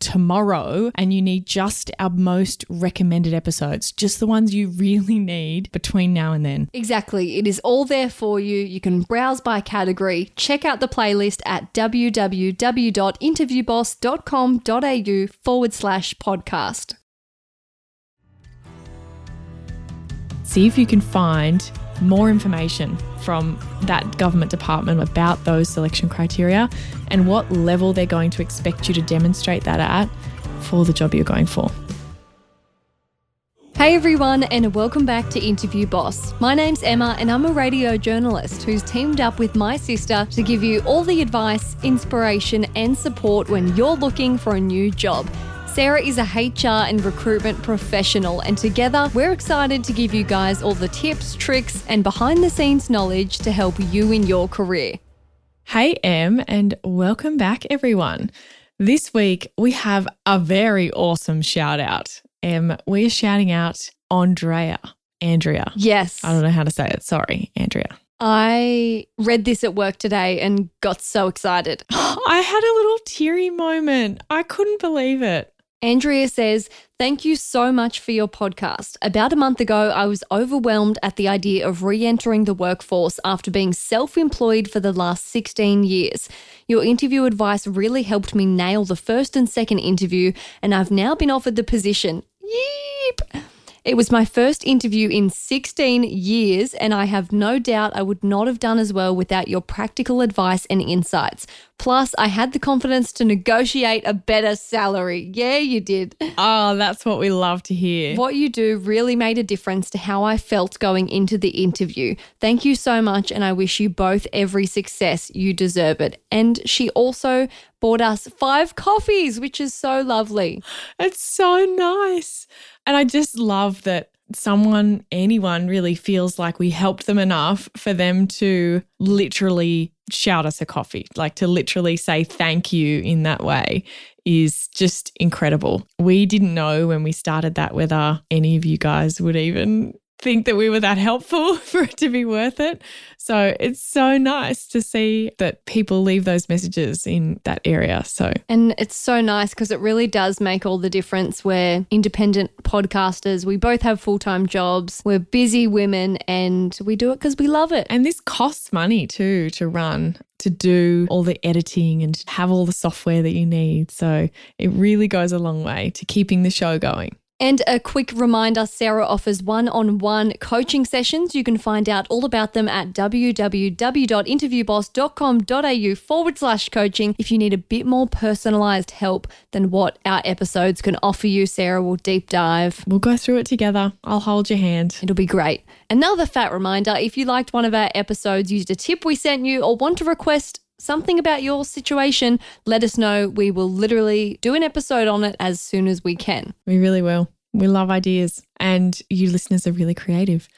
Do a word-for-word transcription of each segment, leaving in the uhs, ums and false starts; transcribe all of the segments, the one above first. tomorrow and you need just our most recommended episodes, just the ones you really need between now and then. Exactly. It is all there for you. You can browse by category. Check out the playlist at www.interviewboss.com.au forward slash podcast. See if you can find more information from that government department about those selection criteria and what level they're going to expect you to demonstrate that at for the job you're going for. Hey everyone and welcome back to Interview Boss. My name's Emma and I'm a radio journalist who's teamed up with my sister to give you all the advice, inspiration and support when you're looking for a new job. Sarah is a H R and recruitment professional and together we're excited to give you guys all the tips, tricks and behind the scenes knowledge to help you in your career. Hey Em and welcome back everyone. This week we have a very awesome shout out. Em, we're shouting out Andrea. Andrea. Yes. I don't know how to say it. Sorry, Andrea. I read this at work today and got so excited. I had a little teary moment. I couldn't believe it. Andrea says, thank you so much for your podcast. About a month ago, I was overwhelmed at the idea of re-entering the workforce after being self-employed for the last sixteen years. Your interview advice really helped me nail the first and second interview, and I've now been offered the position. Yeep! It was my first interview in sixteen years, and I have no doubt I would not have done as well without your practical advice and insights. Plus, I had the confidence to negotiate a better salary. Yeah, you did. Oh, that's what we love to hear. What you do really made a difference to how I felt going into the interview. Thank you so much, and I wish you both every success. You deserve it. And she also bought us five coffees, which is so lovely. It's so nice. And I just love that someone, anyone really feels like we helped them enough for them to literally shout us a coffee, like to literally say thank you in that way is just incredible. We didn't know when we started that whether any of you guys would even think that we were that helpful for it to be worth it. So it's so nice to see that people leave those messages in that area. So, and it's so nice because it really does make all the difference. We're independent podcasters. We both have full-time jobs. We're busy women and we do it because we love it. And this costs money too to run, to do all the editing and have all the software that you need. So it really goes a long way to keeping the show going. And a quick reminder, Sarah offers one-on-one coaching sessions. You can find out all about them at www.interviewboss.com.au forward slash coaching. If you need a bit more personalised help than what our episodes can offer you, Sarah will deep dive. We'll go through it together. I'll hold your hand. It'll be great. Another fat reminder, if you liked one of our episodes, used a tip we sent you or want to request something about your situation, let us know. We will literally do an episode on it as soon as we can. We really will. We love ideas and you listeners are really creative.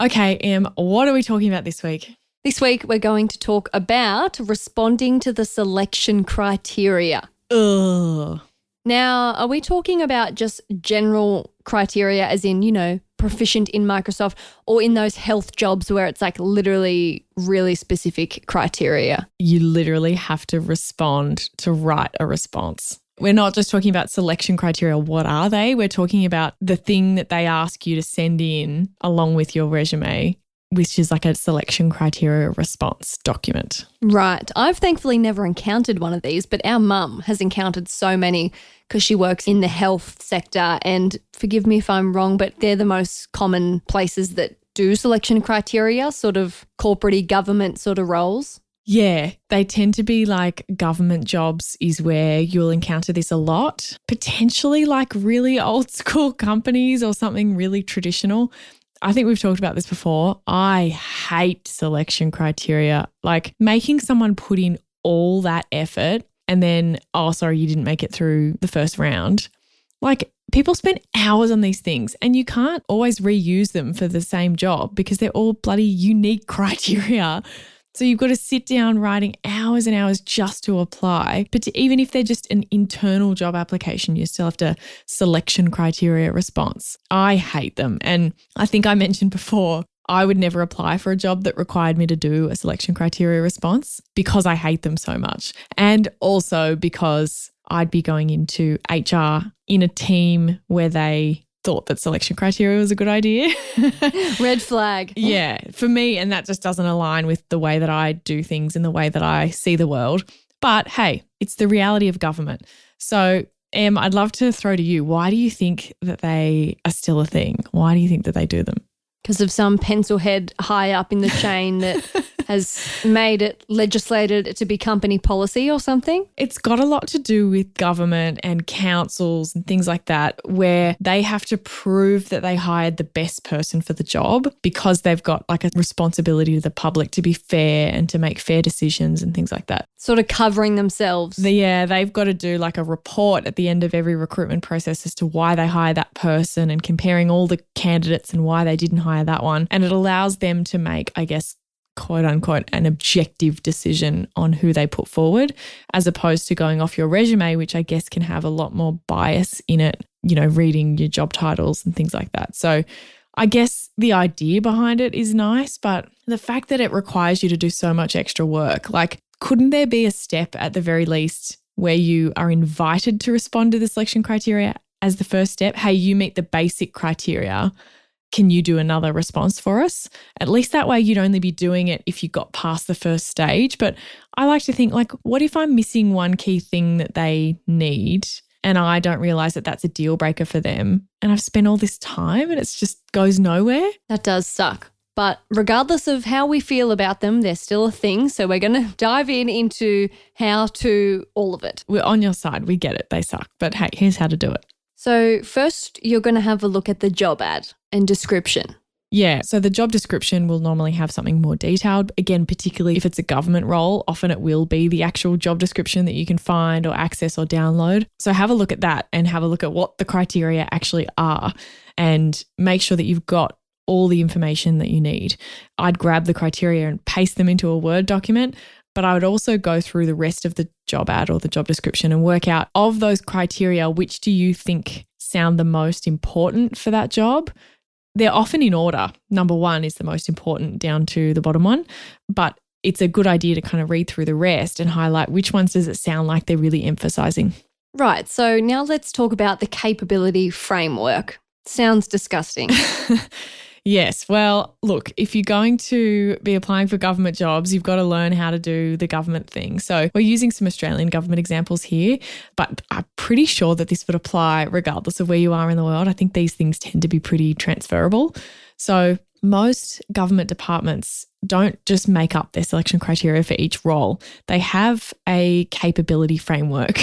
Okay, Em, what are we talking about this week? This week we're going to talk about responding to the selection criteria. Ugh. Now, are we talking about just general criteria as in, you know, proficient in Microsoft or in those health jobs where it's like literally really specific criteria? You literally have to respond to write a response. We're not just talking about selection criteria. What are they? We're talking about the thing that they ask you to send in along with your resume, which is like a selection criteria response document. Right. I've thankfully never encountered one of these, but our mum has encountered so many because she works in the health sector and forgive me if I'm wrong, but they're the most common places that do selection criteria, sort of corporate-y government sort of roles. Yeah, they tend to be like government jobs is where you'll encounter this a lot, potentially like really old school companies or something really traditional. I think we've talked about this before. I hate selection criteria, like making someone put in all that effort and then, oh, sorry, you didn't make it through the first round. Like people spend hours on these things and you can't always reuse them for the same job because they're all bloody unique criteria. So you've got to sit down writing hours and hours just to apply. But to, even if they're just an internal job application, you still have to selection criteria response. I hate them. And I think I mentioned before, I would never apply for a job that required me to do a selection criteria response because I hate them so much. And also because I'd be going into H R in a team where they thought that selection criteria was a good idea. Red flag. Yeah, for me. And that just doesn't align with the way that I do things and the way that I see the world. But hey, it's the reality of government. So Em, I'd love to throw to you, why do you think that they are still a thing? Why do you think that they do them? Because of some pencil head high up in the chain that has made it legislated to be company policy or something? It's got a lot to do with government and councils and things like that where they have to prove that they hired the best person for the job because they've got like a responsibility to the public to be fair and to make fair decisions and things like that. Sort of covering themselves. The, yeah, they've got to do like a report at the end of every recruitment process as to why they hire that person and comparing all the candidates and why they didn't hire that one. And it allows them to make, I guess, quote unquote, an objective decision on who they put forward, as opposed to going off your resume, which I guess can have a lot more bias in it, you know, reading your job titles and things like that. So I guess the idea behind it is nice, but the fact that it requires you to do so much extra work, like couldn't there be a step at the very least where you are invited to respond to the selection criteria as the first step? Hey, you meet the basic criteria. Can you do another response for us? At least that way you'd only be doing it if you got past the first stage. But I like to think like, what if I'm missing one key thing that they need and I don't realize that that's a deal breaker for them and I've spent all this time and it's just goes nowhere? That does suck. But regardless of how we feel about them, they're still a thing. So we're going to dive in into how to all of it. We're on your side. We get it. They suck. But hey, here's how to do it. So first, you're going to have a look at the job ad and description. Yeah. So the job description will normally have something more detailed. Again, particularly if it's a government role, often it will be the actual job description that you can find or access or download. So have a look at that and have a look at what the criteria actually are and make sure that you've got all the information that you need. I'd grab the criteria and paste them into a Word document. But I would also go through the rest of the job ad or the job description and work out of those criteria, which do you think sound the most important for that job? They're often in order. Number one is the most important down to the bottom one, but it's a good idea to kind of read through the rest and highlight which ones does it sound like they're really emphasizing. Right. So now let's talk about the capability framework. Sounds disgusting. Yes. Well, look, if you're going to be applying for government jobs, you've got to learn how to do the government thing. So we're using some Australian government examples here, but I'm pretty sure that this would apply regardless of where you are in the world. I think these things tend to be pretty transferable. So most government departments don't just make up their selection criteria for each role. They have a capability framework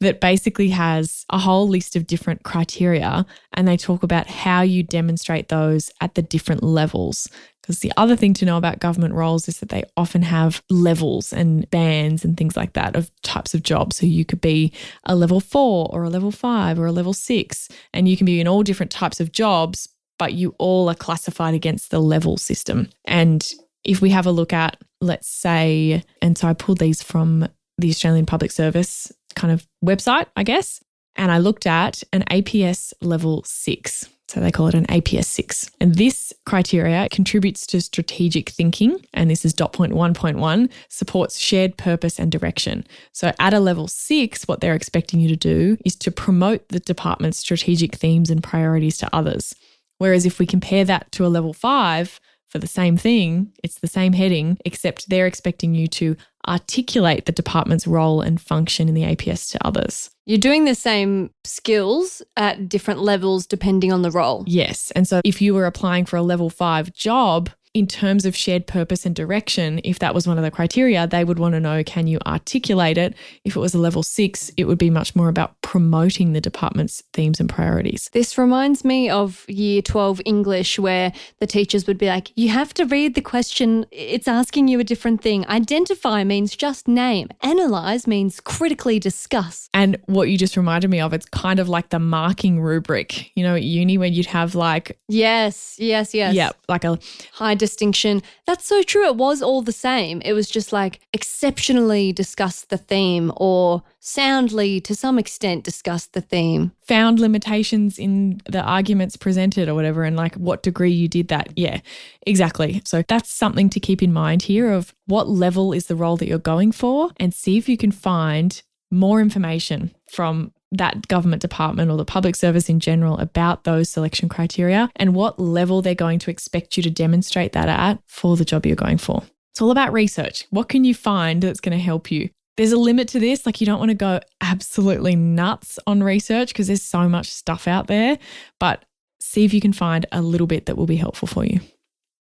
that basically has a whole list of different criteria and they talk about how you demonstrate those at the different levels. Because the other thing to know about government roles is that they often have levels and bands and things like that of types of jobs. So you could be a level four or a level five or a level six, and you can be in all different types of jobs, but you all are classified against the level system. And if we have a look at, let's say, and so I pulled these from the Australian Public Service kind of website, I guess. And I looked at an A P S level six. So they call it an A P S six. And this criteria contributes to strategic thinking. And this is dot point one point one, supports shared purpose and direction. So at a level six, what they're expecting you to do is to promote the department's strategic themes and priorities to others. Whereas if we compare that to a level five for the same thing, it's the same heading, except they're expecting you to articulate the department's role and function in the A P S to others. You're doing the same skills at different levels depending on the role. Yes. And so if you were applying for a level five job, in terms of shared purpose and direction, if that was one of the criteria, they would want to know, can you articulate it? If it was a level six, it would be much more about promoting the department's themes and priorities. This reminds me of year twelve English, where the teachers would be like, you have to read the question. It's asking you a different thing. Identify means just name. Analyze means critically discuss. And what you just reminded me of, it's kind of like the marking rubric, you know, at uni when you'd have like. Yes, yes, yes. Yeah, like a high distinction. That's so true. It was all the same. It was just like exceptionally discuss the theme, or soundly to some extent discuss the theme. Found limitations in the arguments presented or whatever, and like what degree you did that. Yeah, exactly. So that's something to keep in mind here of what level is the role that you're going for, and see if you can find more information from that government department or the public service in general about those selection criteria and what level they're going to expect you to demonstrate that at for the job you're going for. It's all about research. What can you find that's going to help you? There's a limit to this. Like, you don't want to go absolutely nuts on research because there's so much stuff out there, but see if you can find a little bit that will be helpful for you.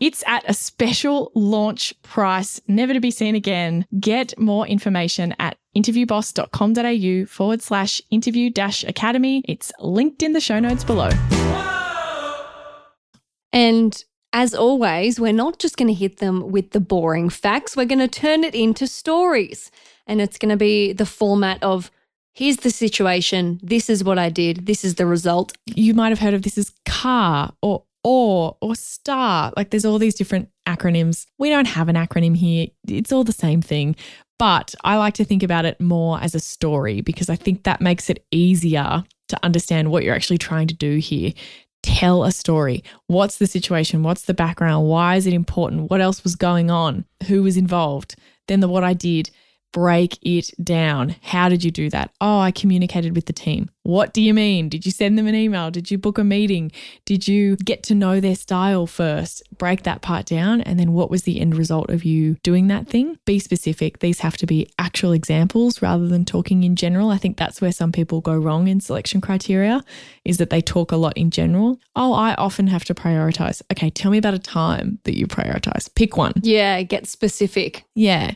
It's at a special launch price, never to be seen again. Get more information at interviewboss.com.au forward slash interview dash academy. It's linked in the show notes below. And as always, we're not just going to hit them with the boring facts. We're going to turn it into stories. And it's going to be the format of, here's the situation, this is what I did, this is the result. You might have heard of this as C A R or Or, or STAR. Like, there's all these different acronyms. We don't have an acronym here. It's all the same thing. But I like to think about it more as a story because I think that makes it easier to understand what you're actually trying to do here. Tell a story. What's the situation? What's the background? Why is it important? What else was going on? Who was involved? Then the what I did. Break it down. How did you do that? Oh, I communicated with the team. What do you mean? Did you send them an email? Did you book a meeting? Did you get to know their style first? Break that part down. And then what was the end result of you doing that thing? Be specific. These have to be actual examples rather than talking in general. I think that's where some people go wrong in selection criteria, is that they talk a lot in general. Oh, I often have to prioritize. Okay, tell me about a time that you prioritize. Pick one. Yeah, get specific. Yeah.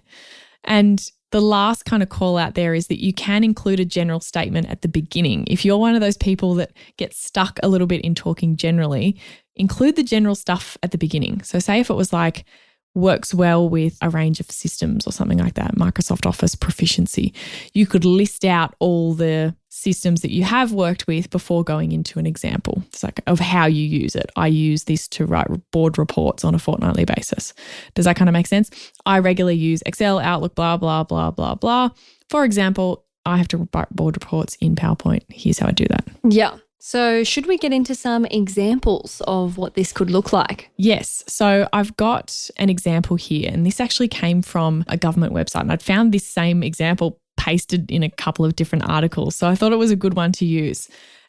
And the last kind of call out there is that you can include a general statement at the beginning. If you're one of those people that gets stuck a little bit in talking generally, include the general stuff at the beginning. So say if it was like works well with a range of systems or something like that, Microsoft Office proficiency, you could list out all the systems that you have worked with before going into an example. It's like of how you use it. I use this to write board reports on a fortnightly basis. Does that kind of make sense? I regularly use Excel, Outlook, blah, blah, blah, blah, blah. For example, I have to write board reports in PowerPoint. Here's how I do that. Yeah. So should we get into some examples of what this could look like? Yes. So I've got an example here, and this actually came from a government website, and I'd found this same example pasted in a couple of different articles. So I thought it was a good one to use.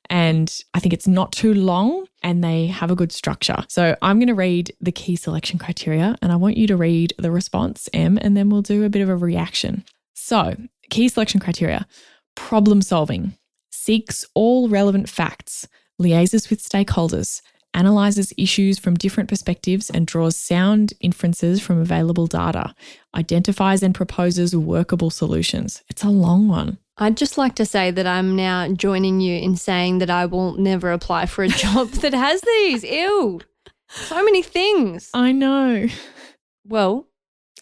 And I think it's not too long and they have a good structure. So I'm going to read the key selection criteria and I want you to read the response, Em, and then we'll do a bit of a reaction. So key selection criteria, problem solving. seeks all relevant facts, liaises with stakeholders, analyzes issues from different perspectives and draws sound inferences from available data, identifies and proposes workable solutions. It's a long one. I'd just like to say that I'm now joining you in saying that I will never apply for a job that has these. Ew. So many things. I know. Well,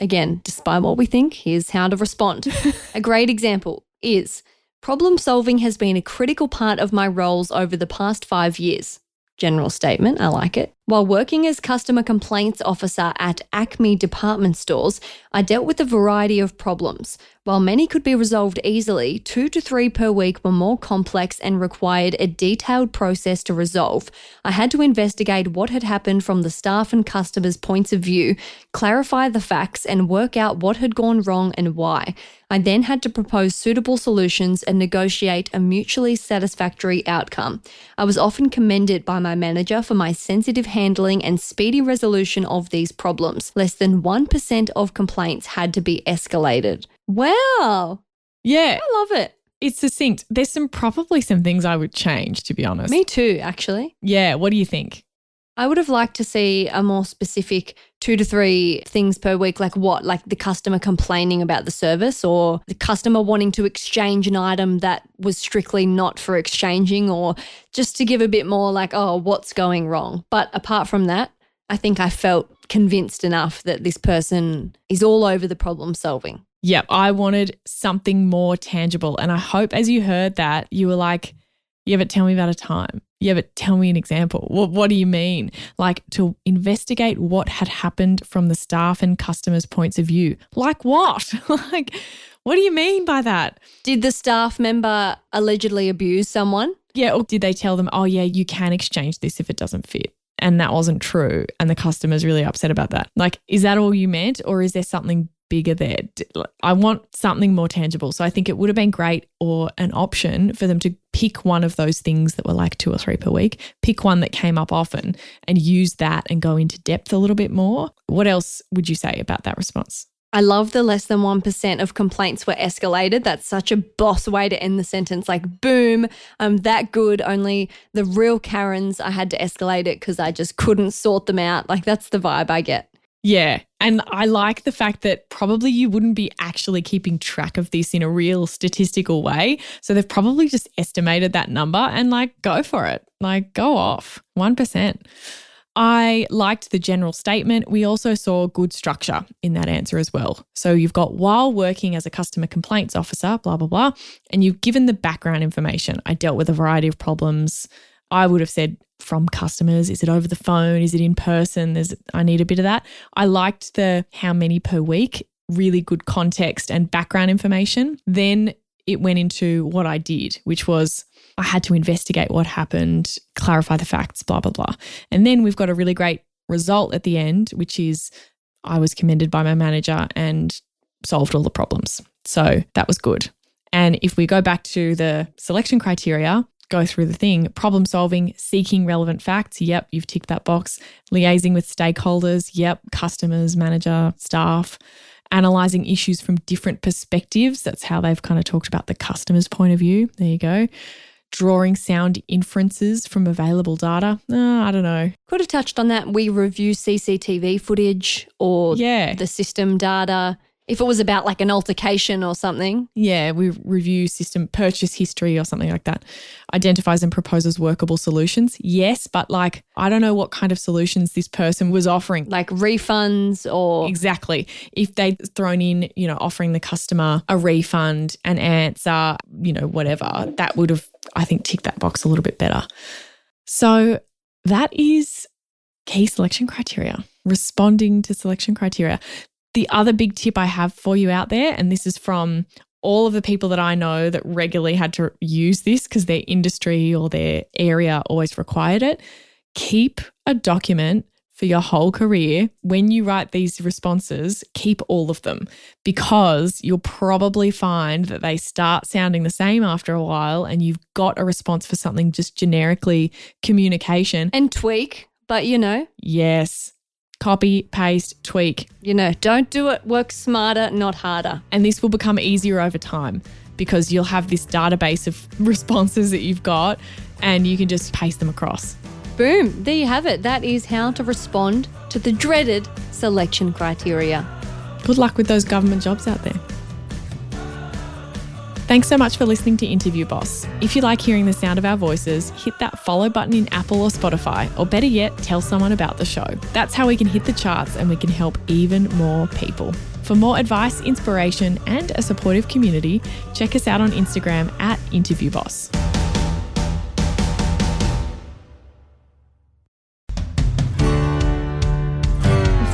again, despite what we think, here's how to respond. A great example is, problem solving has been a critical part of my roles over the past five years. General statement, I like it. While working as customer complaints officer at Acme Department Stores, I dealt with a variety of problems. While many could be resolved easily, two to three per week were more complex and required a detailed process to resolve. I had to investigate what had happened from the staff and customers' points of view, clarify the facts, and work out what had gone wrong and why. I then had to propose suitable solutions and negotiate a mutually satisfactory outcome. I was often commended by my manager for my sensitive handling and speedy resolution of these problems. Less than one percent of complaints had to be escalated. Wow. Yeah. I love it. It's succinct. There's some probably some things I would change, to be honest. Me too, actually. Yeah. What do you think? I would have liked to see a more specific two to three things per week, like what? Like the customer complaining about the service or the customer wanting to exchange an item that was strictly not for exchanging, or just to give a bit more like, oh, what's going wrong? But apart from that, I think I felt convinced enough that this person is all over the problem solving. Yeah, I wanted something more tangible. And I hope as you heard that, you were like, yeah, but tell me about a time. Yeah, but tell me an example. What, what do you mean? Like to investigate what had happened from the staff and customers' points of view. Like what? Like, what do you mean by that? Did the staff member allegedly abuse someone? Yeah, or did they tell them, oh yeah, you can exchange this if it doesn't fit? And that wasn't true. And the customer's really upset about that. Like, is that all you meant? Or is there something bigger there? I want something more tangible. So I think it would have been great, or an option for them to pick one of those things that were like two or three per week, pick one that came up often and use that and go into depth a little bit more. What else would you say about that response? I love the less than one percent of complaints were escalated. That's such a boss way to end the sentence. Like, boom, I'm that good. Only the real Karens, I had to escalate it because I just couldn't sort them out. Like, that's the vibe I get. Yeah. And I like the fact that probably you wouldn't be actually keeping track of this in a real statistical way. So they've probably just estimated that number and like, go for it. Like, go off. one percent. I liked the general statement. We also saw good structure in that answer as well. So you've got, while working as a customer complaints officer, blah, blah, blah, and you've given the background information. I dealt with a variety of problems. I would have said, from customers? Is it over the phone? Is it in person? There's, I need a bit of that. I liked the how many per week, really good context and background information. Then it went into what I did, which was I had to investigate what happened, clarify the facts, blah, blah, blah. And then we've got a really great result at the end, which is I was commended by my manager and solved all the problems. So that was good. And if we go back to the selection criteria, go through the thing, problem solving, seeking relevant facts. Yep, you've ticked that box. Liaising with stakeholders. Yep, customers, manager, staff. Analysing issues from different perspectives. That's how they've kind of talked about the customer's point of view. There you go. Drawing sound inferences from available data. Oh, I don't know. Could have touched on that. We review C C T V footage or yeah. the system data. If it was about like an altercation or something. Yeah, we review system purchase history or something like that. Identifies and proposes workable solutions. Yes, but like I don't know what kind of solutions this person was offering. Like refunds or... Exactly. If they'd thrown in, you know, offering the customer a refund, an answer, you know, whatever, that would have, I think, ticked that box a little bit better. So that is key selection criteria, responding to selection criteria. The other big tip I have for you out there, and this is from all of the people that I know that regularly had to use this because their industry or their area always required it, keep a document for your whole career. When you write these responses, keep all of them, because you'll probably find that they start sounding the same after a while and you've got a response for something just generically communication. And tweak, but you know. Yes. Copy, paste, tweak. You know, don't do it. Work smarter, not harder. And this will become easier over time. because you'll have this database of responses that you've got and you can just paste them across. Boom, there you have it. That is how to respond to the dreaded selection criteria. Good luck with those government jobs out there. Thanks so much for listening to Interview Boss. If you like hearing the sound of our voices, hit that follow button in Apple or Spotify, or better yet, tell someone about the show. That's how we can hit the charts and we can help even more people. For more advice, inspiration, and a supportive community, check us out on Instagram at Interview Boss.